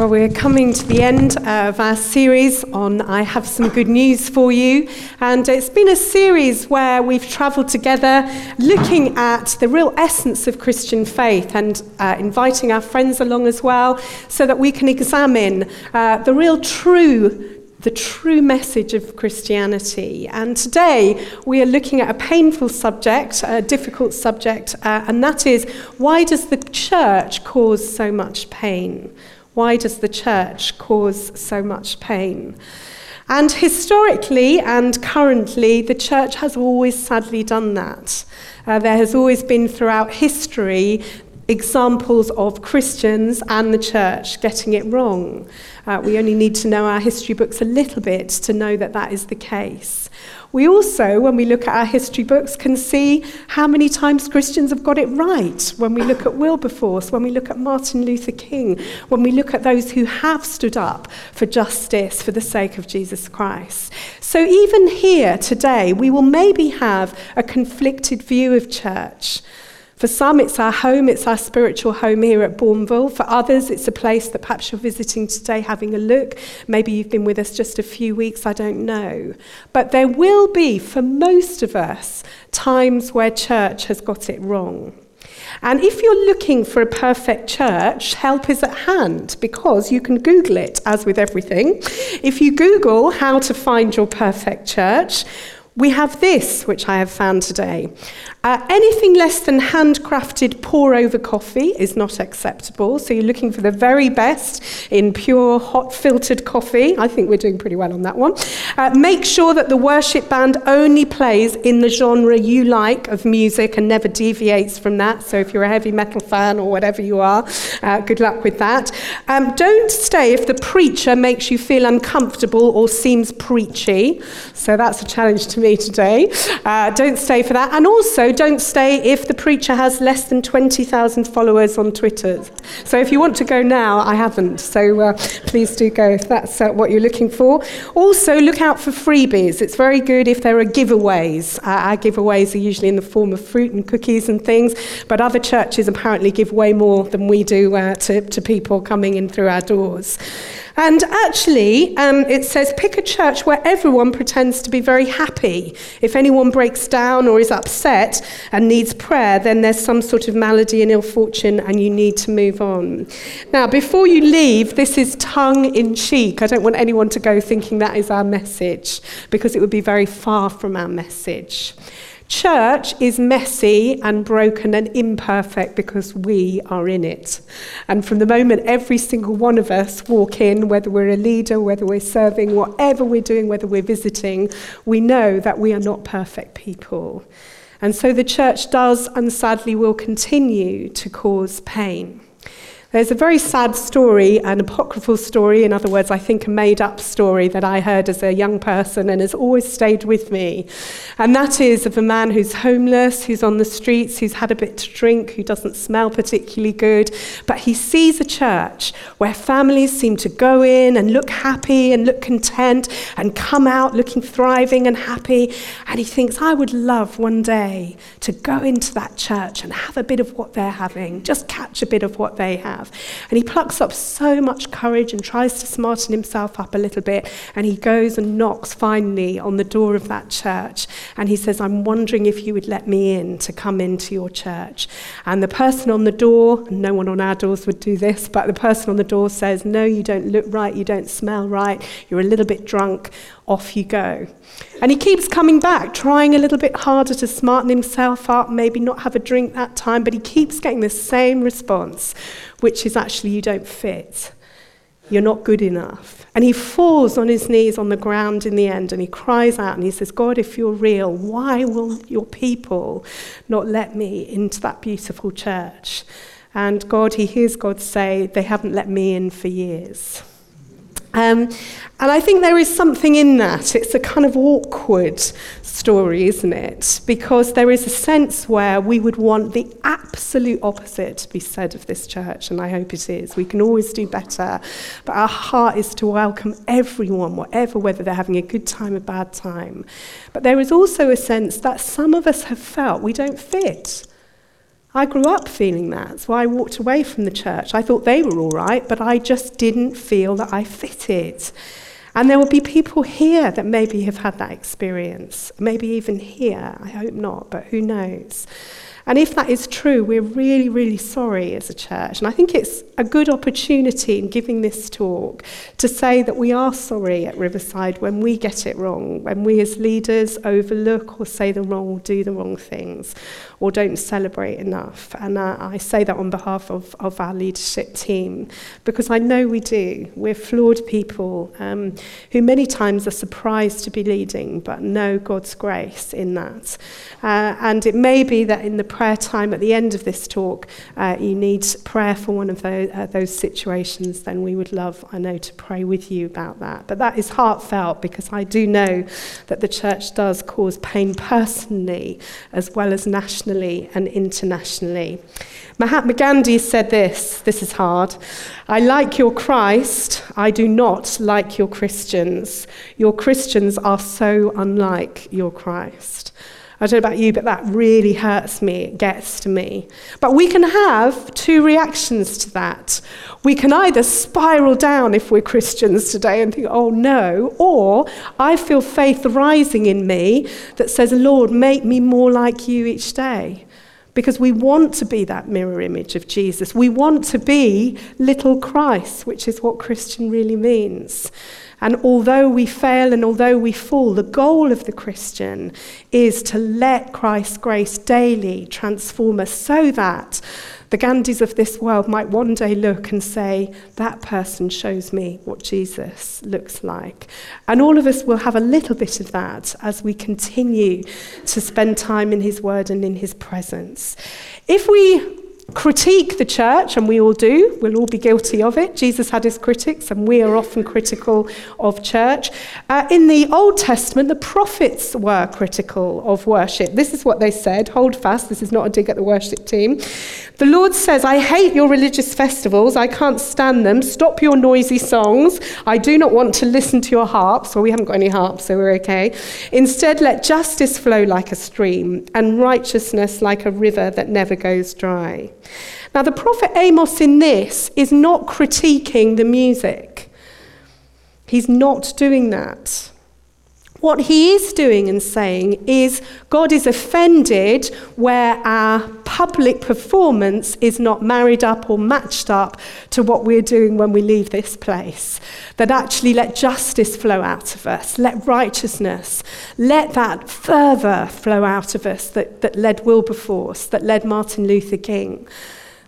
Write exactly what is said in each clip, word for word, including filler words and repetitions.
Well, we're coming to the end of our series on I Have Some Good News For You, and it's been a series where we've travelled together looking at the real essence of Christian faith and uh, inviting our friends along as well so that we can examine uh, the real true the true message of Christianity. And today we are looking at a painful subject, a difficult subject, uh, and that is, why does the church cause so much pain? Why does the church cause so much pain? And historically and currently, the church has always sadly done that. Uh, there has always been throughout history examples of Christians and the church getting it wrong. Uh, we only need to know our history books a little bit to know that that is the case. We also, when we look at our history books, can see how many times Christians have got it right. When we look at Wilberforce, when we look at Martin Luther King, when we look at those who have stood up for justice for the sake of Jesus Christ. So even here today, we will maybe have a conflicted view of church. For some, it's our home, it's our spiritual home here at Bourneville. For others, it's a place that perhaps you're visiting today, having a look. Maybe you've been with us just a few weeks, I don't know. But there will be, for most of us, times where church has got it wrong. And if you're looking for a perfect church, help is at hand, because you can Google it, as with everything. If you Google how to find your perfect church, we have this, which I have found today. Uh, anything less than handcrafted pour-over coffee is not acceptable. So you're looking for the very best in pure, hot, filtered coffee. I think we're doing pretty well on that one. Uh, make sure that the worship band only plays in the genre you like of music and never deviates from that. So if you're a heavy metal fan or whatever you are, uh, good luck with that. Um, don't stay if the preacher makes you feel uncomfortable or seems preachy. So that's a challenge to me today. Uh, don't stay for that. And also, don't stay if the preacher has less than twenty thousand followers on Twitter. So if you want to go now, I haven't. So uh, please do go if that's uh, what you're looking for. Also, look out for freebies. It's very good if there are giveaways. Uh, our giveaways are usually in the form of fruit and cookies and things, but other churches apparently give way more than we do uh, to, to people coming in through our doors. And actually, um, it says, pick a church where everyone pretends to be very happy. If anyone breaks down or is upset and needs prayer, then there's some sort of malady and ill fortune and you need to move on. Now, before you leave, this is tongue-in-cheek. I don't want anyone to go thinking that is our message, because it would be very far from our message. Church is messy and broken and imperfect because we are in it. And from the moment every single one of us walk in, whether we're a leader, whether we're serving, whatever we're doing, whether we're visiting, we know that we are not perfect people. And so the church does and sadly will continue to cause pain. There's a very sad story, an apocryphal story, in other words, I think a made-up story that I heard as a young person and has always stayed with me. And that is of a man who's homeless, who's on the streets, who's had a bit to drink, who doesn't smell particularly good, but he sees a church where families seem to go in and look happy and look content and come out looking thriving and happy. And he thinks, I would love one day to go into that church and have a bit of what they're having, just catch a bit of what they have. And he plucks up so much courage and tries to smarten himself up a little bit, and he goes and knocks finally on the door of that church, and he says, I'm wondering if you would let me in to come into your church. And the person on the door, no one on our doors would do this, but the person on the door says, no, you don't look right, you don't smell right, you're a little bit drunk, off you go. And he keeps coming back, trying a little bit harder to smarten himself up, maybe not have a drink that time, but he keeps getting the same response, which is actually, you don't fit. You're not good enough. And he falls on his knees on the ground in the end, and he cries out and he says, God, if you're real, why will your people not let me into that beautiful church? And God, he hears God say, they haven't let me in for years. Um, and I think there is something in that. It's a kind of awkward story, isn't it? Because there is a sense where we would want the absolute opposite to be said of this church, and I hope it is. We can always do better, but our heart is to welcome everyone, whatever, whether they're having a good time or bad time. But there is also a sense that some of us have felt we don't fit. I grew up feeling that, so I walked away from the church. I thought they were all right, but I just didn't feel that I fitted. And there will be people here that maybe have had that experience, maybe even here. I hope not, but who knows? And if that is true, we're really, really sorry as a church. And I think it's a good opportunity in giving this talk to say that we are sorry at Riverside when we get it wrong, when we as leaders overlook or say the wrong, do the wrong things, or don't celebrate enough. And uh, I say that on behalf of, of our leadership team, because I know we do. We're flawed people um, who many times are surprised to be leading, but know God's grace in that. Uh, and it may be that in the prayer time at the end of this talk, uh, you need prayer for one of those, uh, those situations, then we would love, I know, to pray with you about that. But that is heartfelt, because I do know that the church does cause pain personally, as well as nationally and internationally. Mahatma Gandhi said this, this is hard, "I like your Christ, I do not like your Christians. Your Christians are so unlike your Christ." I don't know about you, but that really hurts me, it gets to me. But we can have two reactions to that. We can either spiral down if we're Christians today and think, oh no, or I feel faith rising in me that says, Lord, make me more like you each day. Because we want to be that mirror image of Jesus. We want to be little Christ, which is what Christian really means. And although we fail and although we fall, the goal of the Christian is to let Christ's grace daily transform us so that the Gandhis of this world might one day look and say, that person shows me what Jesus looks like. And all of us will have a little bit of that as we continue to spend time in his word and in his presence. If we critique the church, and we all do, we'll all be guilty of it. Jesus had his critics, and we are often critical of church. Uh, in the Old Testament, the prophets were critical of worship. This is what they said. Hold fast, this is not a dig at the worship team. The Lord says, I hate your religious festivals, I can't stand them, stop your noisy songs, I do not want to listen to your harps. Well, we haven't got any harps, so we're okay. Instead, let justice flow like a stream, and righteousness like a river that never goes dry. Now, the prophet Amos in this is not critiquing the music. He's not doing that. What he is doing and saying is God is offended where our public performance is not married up or matched up to what we're doing when we leave this place. That actually let justice flow out of us, let righteousness, let that fervour flow out of us that, that led Wilberforce, that led Martin Luther King.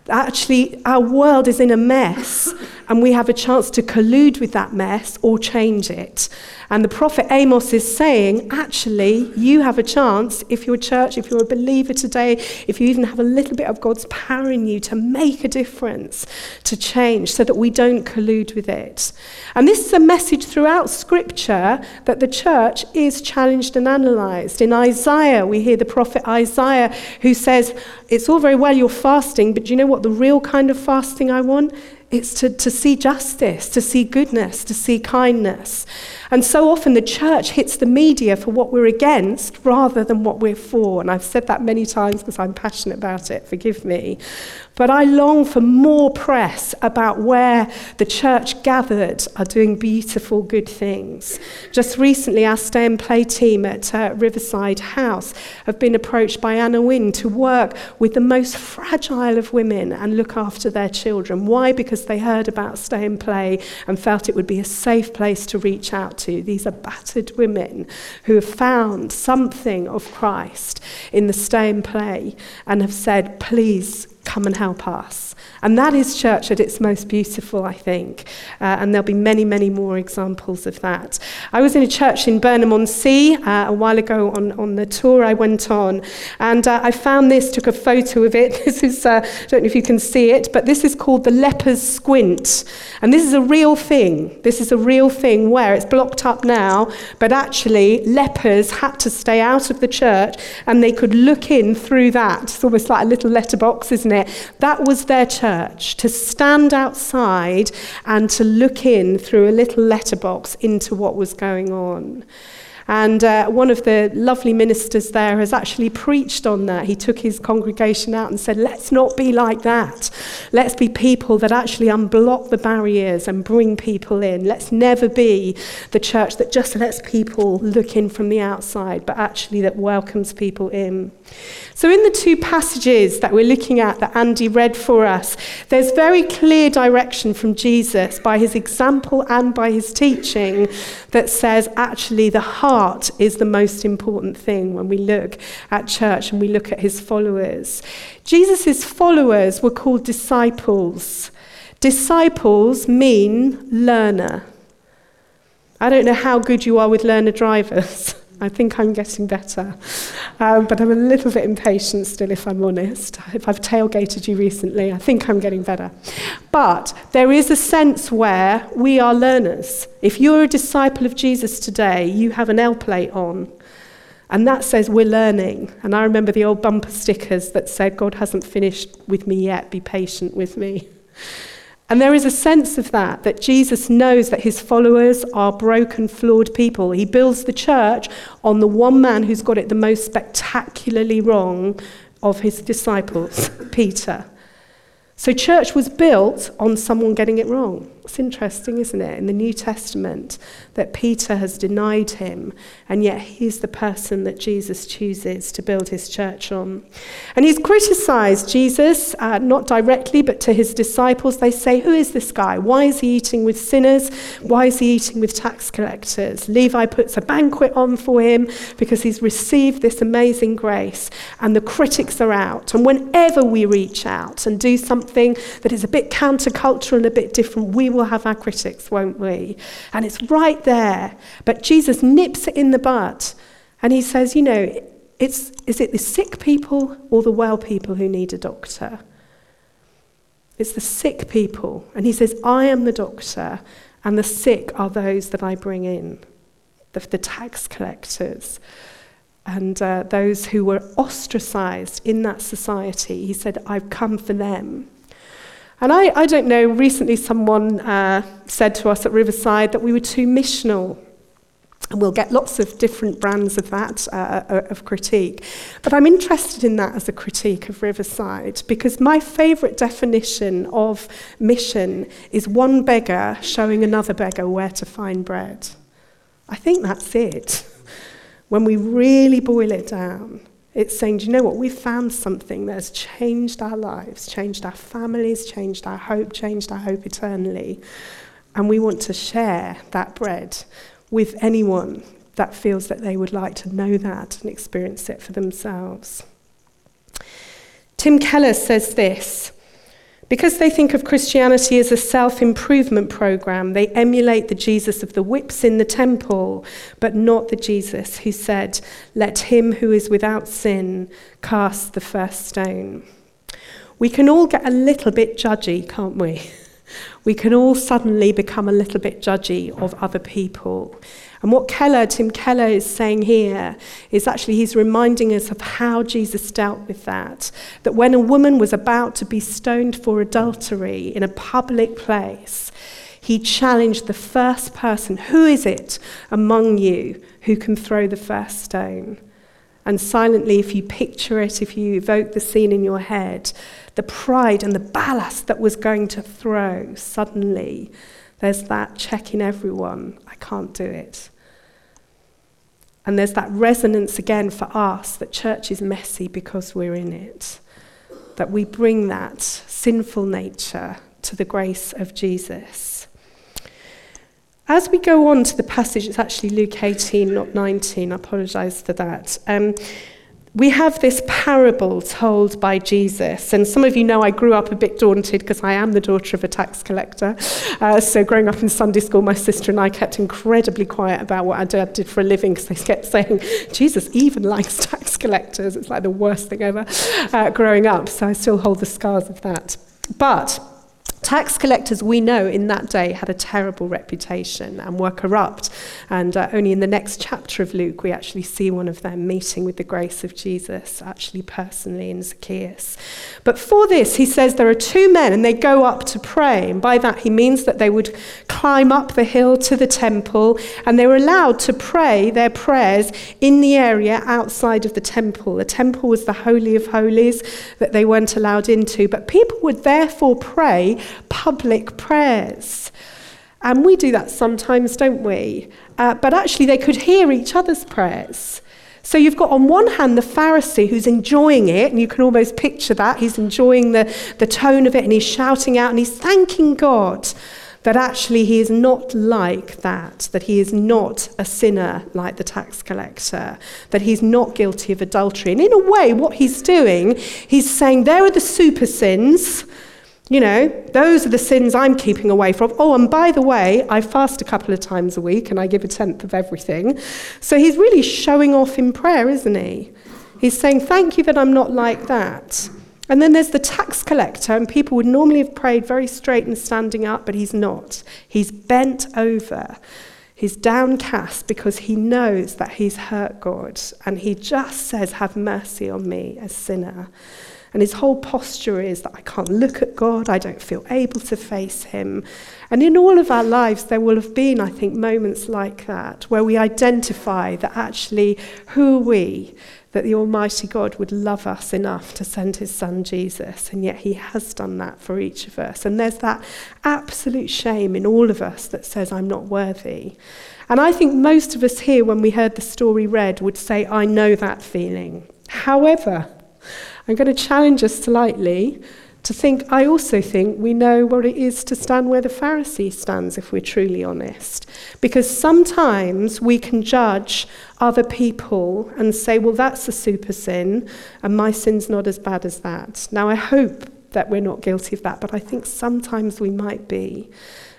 Actually, our world is in a mess, and we have a chance to collude with that mess or change it. And the prophet Amos is saying, actually, you have a chance, if you're a church, if you're a believer today, if you even have a little bit of God's power in you, to make a difference, to change, so that we don't collude with it. And this is a message throughout Scripture that the church is challenged and analysed. In Isaiah, we hear the prophet Isaiah, who says, it's all very well you're fasting, but do you know what? What the real kind of fasting I want, it's to, to see justice, to see goodness, to see kindness. And so often the church hits the media for what we're against rather than what we're for. And I've said that many times because I'm passionate about it, forgive me. But I long for more press about where the church gathered are doing beautiful, good things. Just recently, our Stay and Play team at uh, Riverside House have been approached by Anna Wynne to work with the most fragile of women and look after their children. Why? Because they heard about Stay and Play and felt it would be a safe place to reach out to. These are battered women who have found something of Christ in the Stay and Play and have said, please, come and help us. And that is church at its most beautiful, I think. Uh, and there'll be many, many more examples of that. I was in a church in Burnham-on-Sea uh, a while ago on, on the tour I went on. And uh, I found this, took a photo of it. This is, uh, I don't know if you can see it, but this is called the leper's squint. And this is a real thing. This is a real thing where it's blocked up now, but actually lepers had to stay out of the church and they could look in through that. It's almost like a little letterbox, isn't it? It. That was their church, to stand outside and to look in through a little letterbox into what was going on. And uh, one of the lovely ministers there has actually preached on that. He took his congregation out and said, let's not be like that. Let's be people that actually unblock the barriers and bring people in. Let's never be the church that just lets people look in from the outside, but actually that welcomes people in. So in the two passages that we're looking at that Andy read for us, there's very clear direction from Jesus by his example and by his teaching that says actually the heart is the most important thing when we look at church and we look at his followers. Jesus's followers were called disciples. Disciples mean learner. I don't know how good you are with learner drivers. I think I'm getting better, um, but I'm a little bit impatient still, if I'm honest. If I've tailgated you recently, I think I'm getting better. But there is a sense where we are learners. If you're a disciple of Jesus today, you have an L plate on, and that says we're learning. And I remember the old bumper stickers that said, God hasn't finished with me yet, be patient with me. And there is a sense of that, that Jesus knows that his followers are broken, flawed people. He builds the church on the one man who's got it the most spectacularly wrong of his disciples, Peter. So church was built on someone getting it wrong. It's interesting, isn't it, in the New Testament, that Peter has denied him, and yet he's the person that Jesus chooses to build his church on. And he's criticised Jesus, uh, not directly, but to his disciples. They say, who is this guy? Why is he eating with sinners? Why is he eating with tax collectors? Levi puts a banquet on for him because he's received this amazing grace, and the critics are out. And whenever we reach out and do something that is a bit countercultural and a bit different, we will have our critics, won't we? And it's right there. But Jesus nips it in the bud, and he says, you know, it's is it the sick people or the well people who need a doctor? It's the sick people. And he says, I am the doctor, and the sick are those that I bring in, the, the tax collectors. And uh, those who were ostracized in that society. He said, I've come for them. And I, I don't know, recently someone uh, said to us at Riverside that we were too missional. And we'll get lots of different brands of that, uh, of critique. But I'm interested in that as a critique of Riverside, because my favourite definition of mission is one beggar showing another beggar where to find bread. I think that's it. When we really boil it down, it's saying, do you know what, we've found something that has changed our lives, changed our families, changed our hope, changed our hope eternally. And we want to share that bread with anyone that feels that they would like to know that and experience it for themselves. Tim Keller says this, because they think of Christianity as a self-improvement program, they emulate the Jesus of the whips in the temple, but not the Jesus who said, let him who is without sin cast the first stone. We can all get a little bit judgy, can't we? We can all suddenly become a little bit judgy of other people. And what Keller, Tim Keller is saying here is actually he's reminding us of how Jesus dealt with that. That when a woman was about to be stoned for adultery in a public place, he challenged the first person, who is it among you who can throw the first stone? And silently, if you picture it, if you evoke the scene in your head, the pride and the ballast that was going to throw, suddenly there's that check in everyone, I can't do it. And there's that resonance again for us that church is messy because we're in it. That we bring that sinful nature to the grace of Jesus. As we go on to the passage, it's actually Luke eighteen, not nineteen, I apologise for that. Um, we have this parable told by Jesus. And some of you know I grew up a bit daunted because I am the daughter of a tax collector. Uh, so growing up in Sunday school, my sister and I kept incredibly quiet about what our dad did for a living because they kept saying, Jesus even likes tax collectors. It's like the worst thing ever uh, growing up. So I still hold the scars of that. But Tax collectors, we know, in that day had a terrible reputation and were corrupt. And uh, only in the next chapter of Luke, we actually see one of them meeting with the grace of Jesus, actually personally in Zacchaeus. But for this, he says there are two men, and they go up to pray. And by that, he means that they would climb up the hill to the temple, and they were allowed to pray their prayers in the area outside of the temple. The temple was the Holy of Holies that they weren't allowed into. But people would therefore pray public prayers. And we do that sometimes, don't we? Uh, but actually they could hear each other's prayers. So you've got on one hand the Pharisee who's enjoying it, and you can almost picture that. He's enjoying the, the tone of it, and he's shouting out, and he's thanking God that actually he is not like that, that he is not a sinner like the tax collector, that he's not guilty of adultery. And in a way, what he's doing, he's saying, there are the super sins. You know, those are the sins I'm keeping away from. Oh, and by the way, I fast a couple of times a week and I give a tenth of everything. So he's really showing off in prayer, isn't he? He's saying, thank you that I'm not like that. And then there's the tax collector, and people would normally have prayed very straight and standing up, but he's not. He's bent over. He's downcast because he knows that he's hurt God. And he just says, have mercy on me, a sinner. And his whole posture is that I can't look at God, I don't feel able to face him. And in all of our lives, there will have been, I think, moments like that, where we identify that actually, who are we, that the Almighty God would love us enough to send his son Jesus, and yet he has done that for each of us. And there's that absolute shame in all of us that says, I'm not worthy. And I think most of us here, when we heard the story read, would say, I know that feeling. However, I'm going to challenge us slightly to think, I also think we know what it is to stand where the Pharisee stands, if we're truly honest. Because sometimes we can judge other people and say, well, that's a super sin, and my sin's not as bad as that. Now, I hope that we're not guilty of that, but I think sometimes we might be.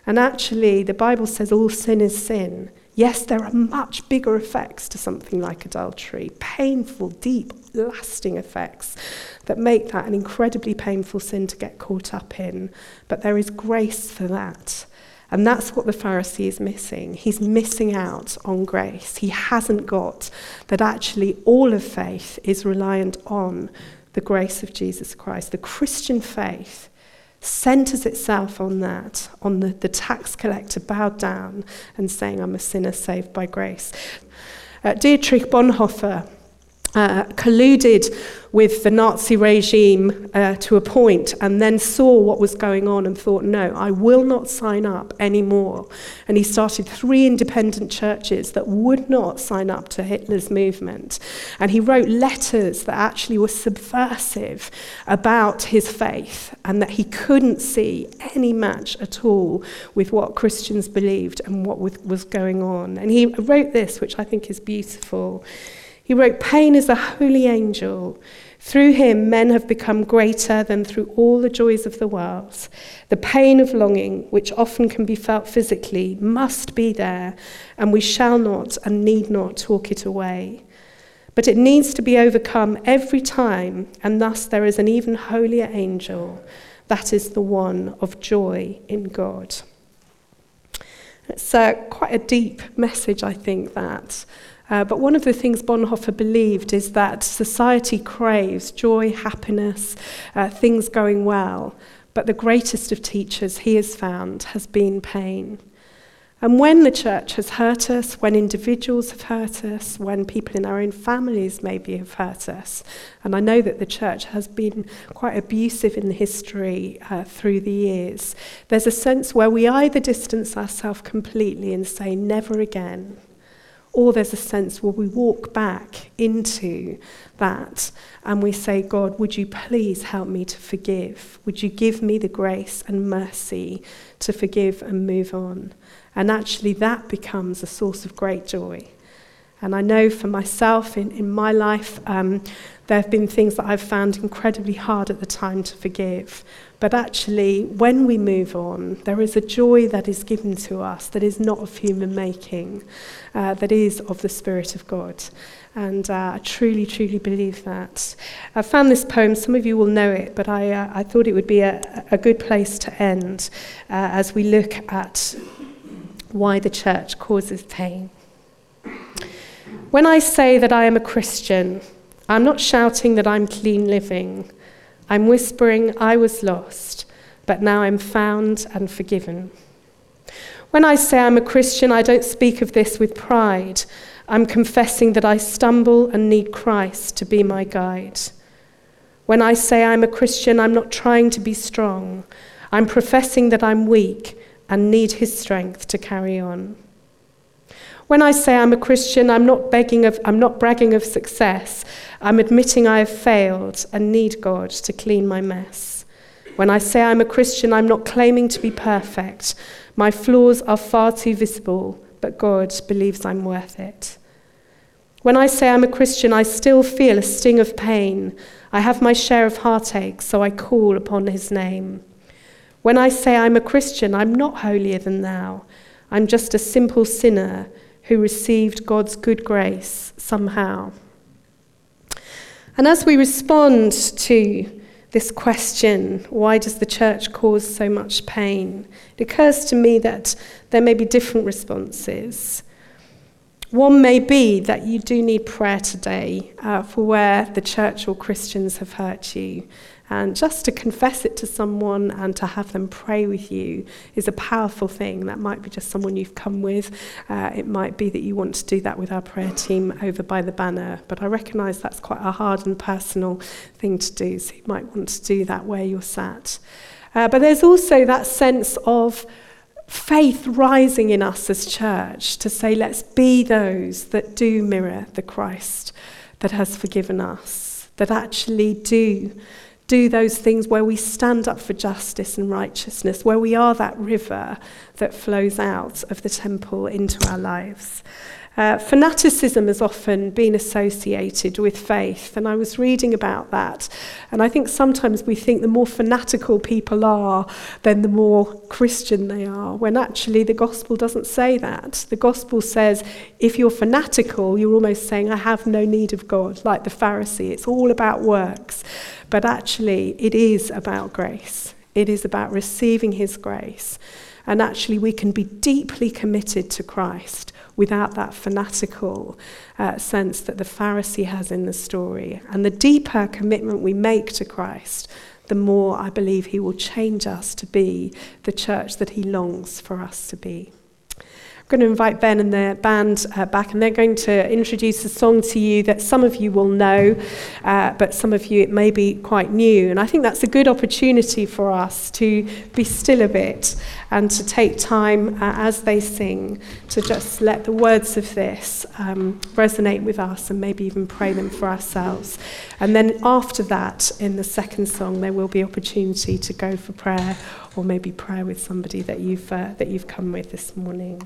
And actually, the Bible says all sin is sin. Yes, there are much bigger effects to something like adultery, painful, deep, lasting effects that make that an incredibly painful sin to get caught up in. But there is grace for that. And that's what the Pharisee is missing. He's missing out on grace. He hasn't got that actually all of faith is reliant on the grace of Jesus Christ. The Christian faith centers itself on that, on the, the tax collector bowed down and saying, I'm a sinner saved by grace. Uh, Dietrich Bonhoeffer uh, colluded with the Nazi regime uh, to a point, and then saw what was going on and thought, no, I will not sign up anymore. And he started three independent churches that would not sign up to Hitler's movement. And he wrote letters that actually were subversive about his faith, and that he couldn't see any match at all with what Christians believed and what was going on. And he wrote this, which I think is beautiful. He wrote, pain is a holy angel. Through him, men have become greater than through all the joys of the world. The pain of longing, which often can be felt physically, must be there, and we shall not and need not talk it away. But it needs to be overcome every time, and thus there is an even holier angel. That is the one of joy in God. It's uh, quite a deep message, I think, that. Uh, but one of the things Bonhoeffer believed is that society craves joy, happiness, uh, things going well. But the greatest of teachers, he has found, has been pain. And when the church has hurt us, when individuals have hurt us, when people in our own families maybe have hurt us, and I know that the church has been quite abusive in history uh, through the years, there's a sense where we either distance ourselves completely and say, never again, or there's a sense where we walk back into that and we say, God, would you please help me to forgive? Would you give me the grace and mercy to forgive and move on? And actually that becomes a source of great joy. And I know for myself, in, in my life, um, there have been things that I've found incredibly hard at the time to forgive. But actually, when we move on, there is a joy that is given to us that is not of human making, uh, that is of the Spirit of God. And uh, I truly, truly believe that. I found this poem, some of you will know it, but I, uh, I thought it would be a, a good place to end uh, as we look at why the church causes pain. When I say that I am a Christian, I'm not shouting that I'm clean living. I'm whispering I was lost, but now I'm found and forgiven. When I say I'm a Christian, I don't speak of this with pride. I'm confessing that I stumble and need Christ to be my guide. When I say I'm a Christian, I'm not trying to be strong. I'm professing that I'm weak and need his strength to carry on. When I say I'm a Christian, I'm not begging of, I'm not bragging of success. I'm admitting I have failed and need God to clean my mess. When I say I'm a Christian, I'm not claiming to be perfect. My flaws are far too visible, but God believes I'm worth it. When I say I'm a Christian, I still feel a sting of pain. I have my share of heartache, so I call upon his name. When I say I'm a Christian, I'm not holier than thou. I'm just a simple sinner who received God's good grace somehow. And as we respond to this question, why does the church cause so much pain? It occurs to me that there may be different responses. One may be that you do need prayer today uh, for where the church or Christians have hurt you. And just to confess it to someone and to have them pray with you is a powerful thing. That might be just someone you've come with. Uh, it might be that you want to do that with our prayer team over by the banner. But I recognise that's quite a hard and personal thing to do. So you might want to do that where you're sat. Uh, but there's also that sense of faith rising in us as church to say, let's be those that do mirror the Christ that has forgiven us, that actually do Do those things where we stand up for justice and righteousness, where we are that river that flows out of the temple into our lives. Uh, fanaticism has often been associated with faith, and I was reading about that, and I think sometimes we think the more fanatical people are, then the more Christian they are, when actually the gospel doesn't say that. The gospel says if you're fanatical, you're almost saying, I have no need of God, like the Pharisee. It's all about works, but actually it is about grace. It is about receiving his grace, and actually we can be deeply committed to Christ without that fanatical uh, sense that the Pharisee has in the story. And the deeper commitment we make to Christ, the more I believe he will change us to be the church that he longs for us to be. I'm going to invite Ben and their band uh, back, and they're going to introduce a song to you that some of you will know, uh, but some of you it may be quite new. And I think that's a good opportunity for us to be still a bit and to take time uh, as they sing to just let the words of this um, resonate with us and maybe even pray them for ourselves. And then after that, in the second song, there will be opportunity to go for prayer or maybe prayer with somebody that you've, uh, that you've come with this morning.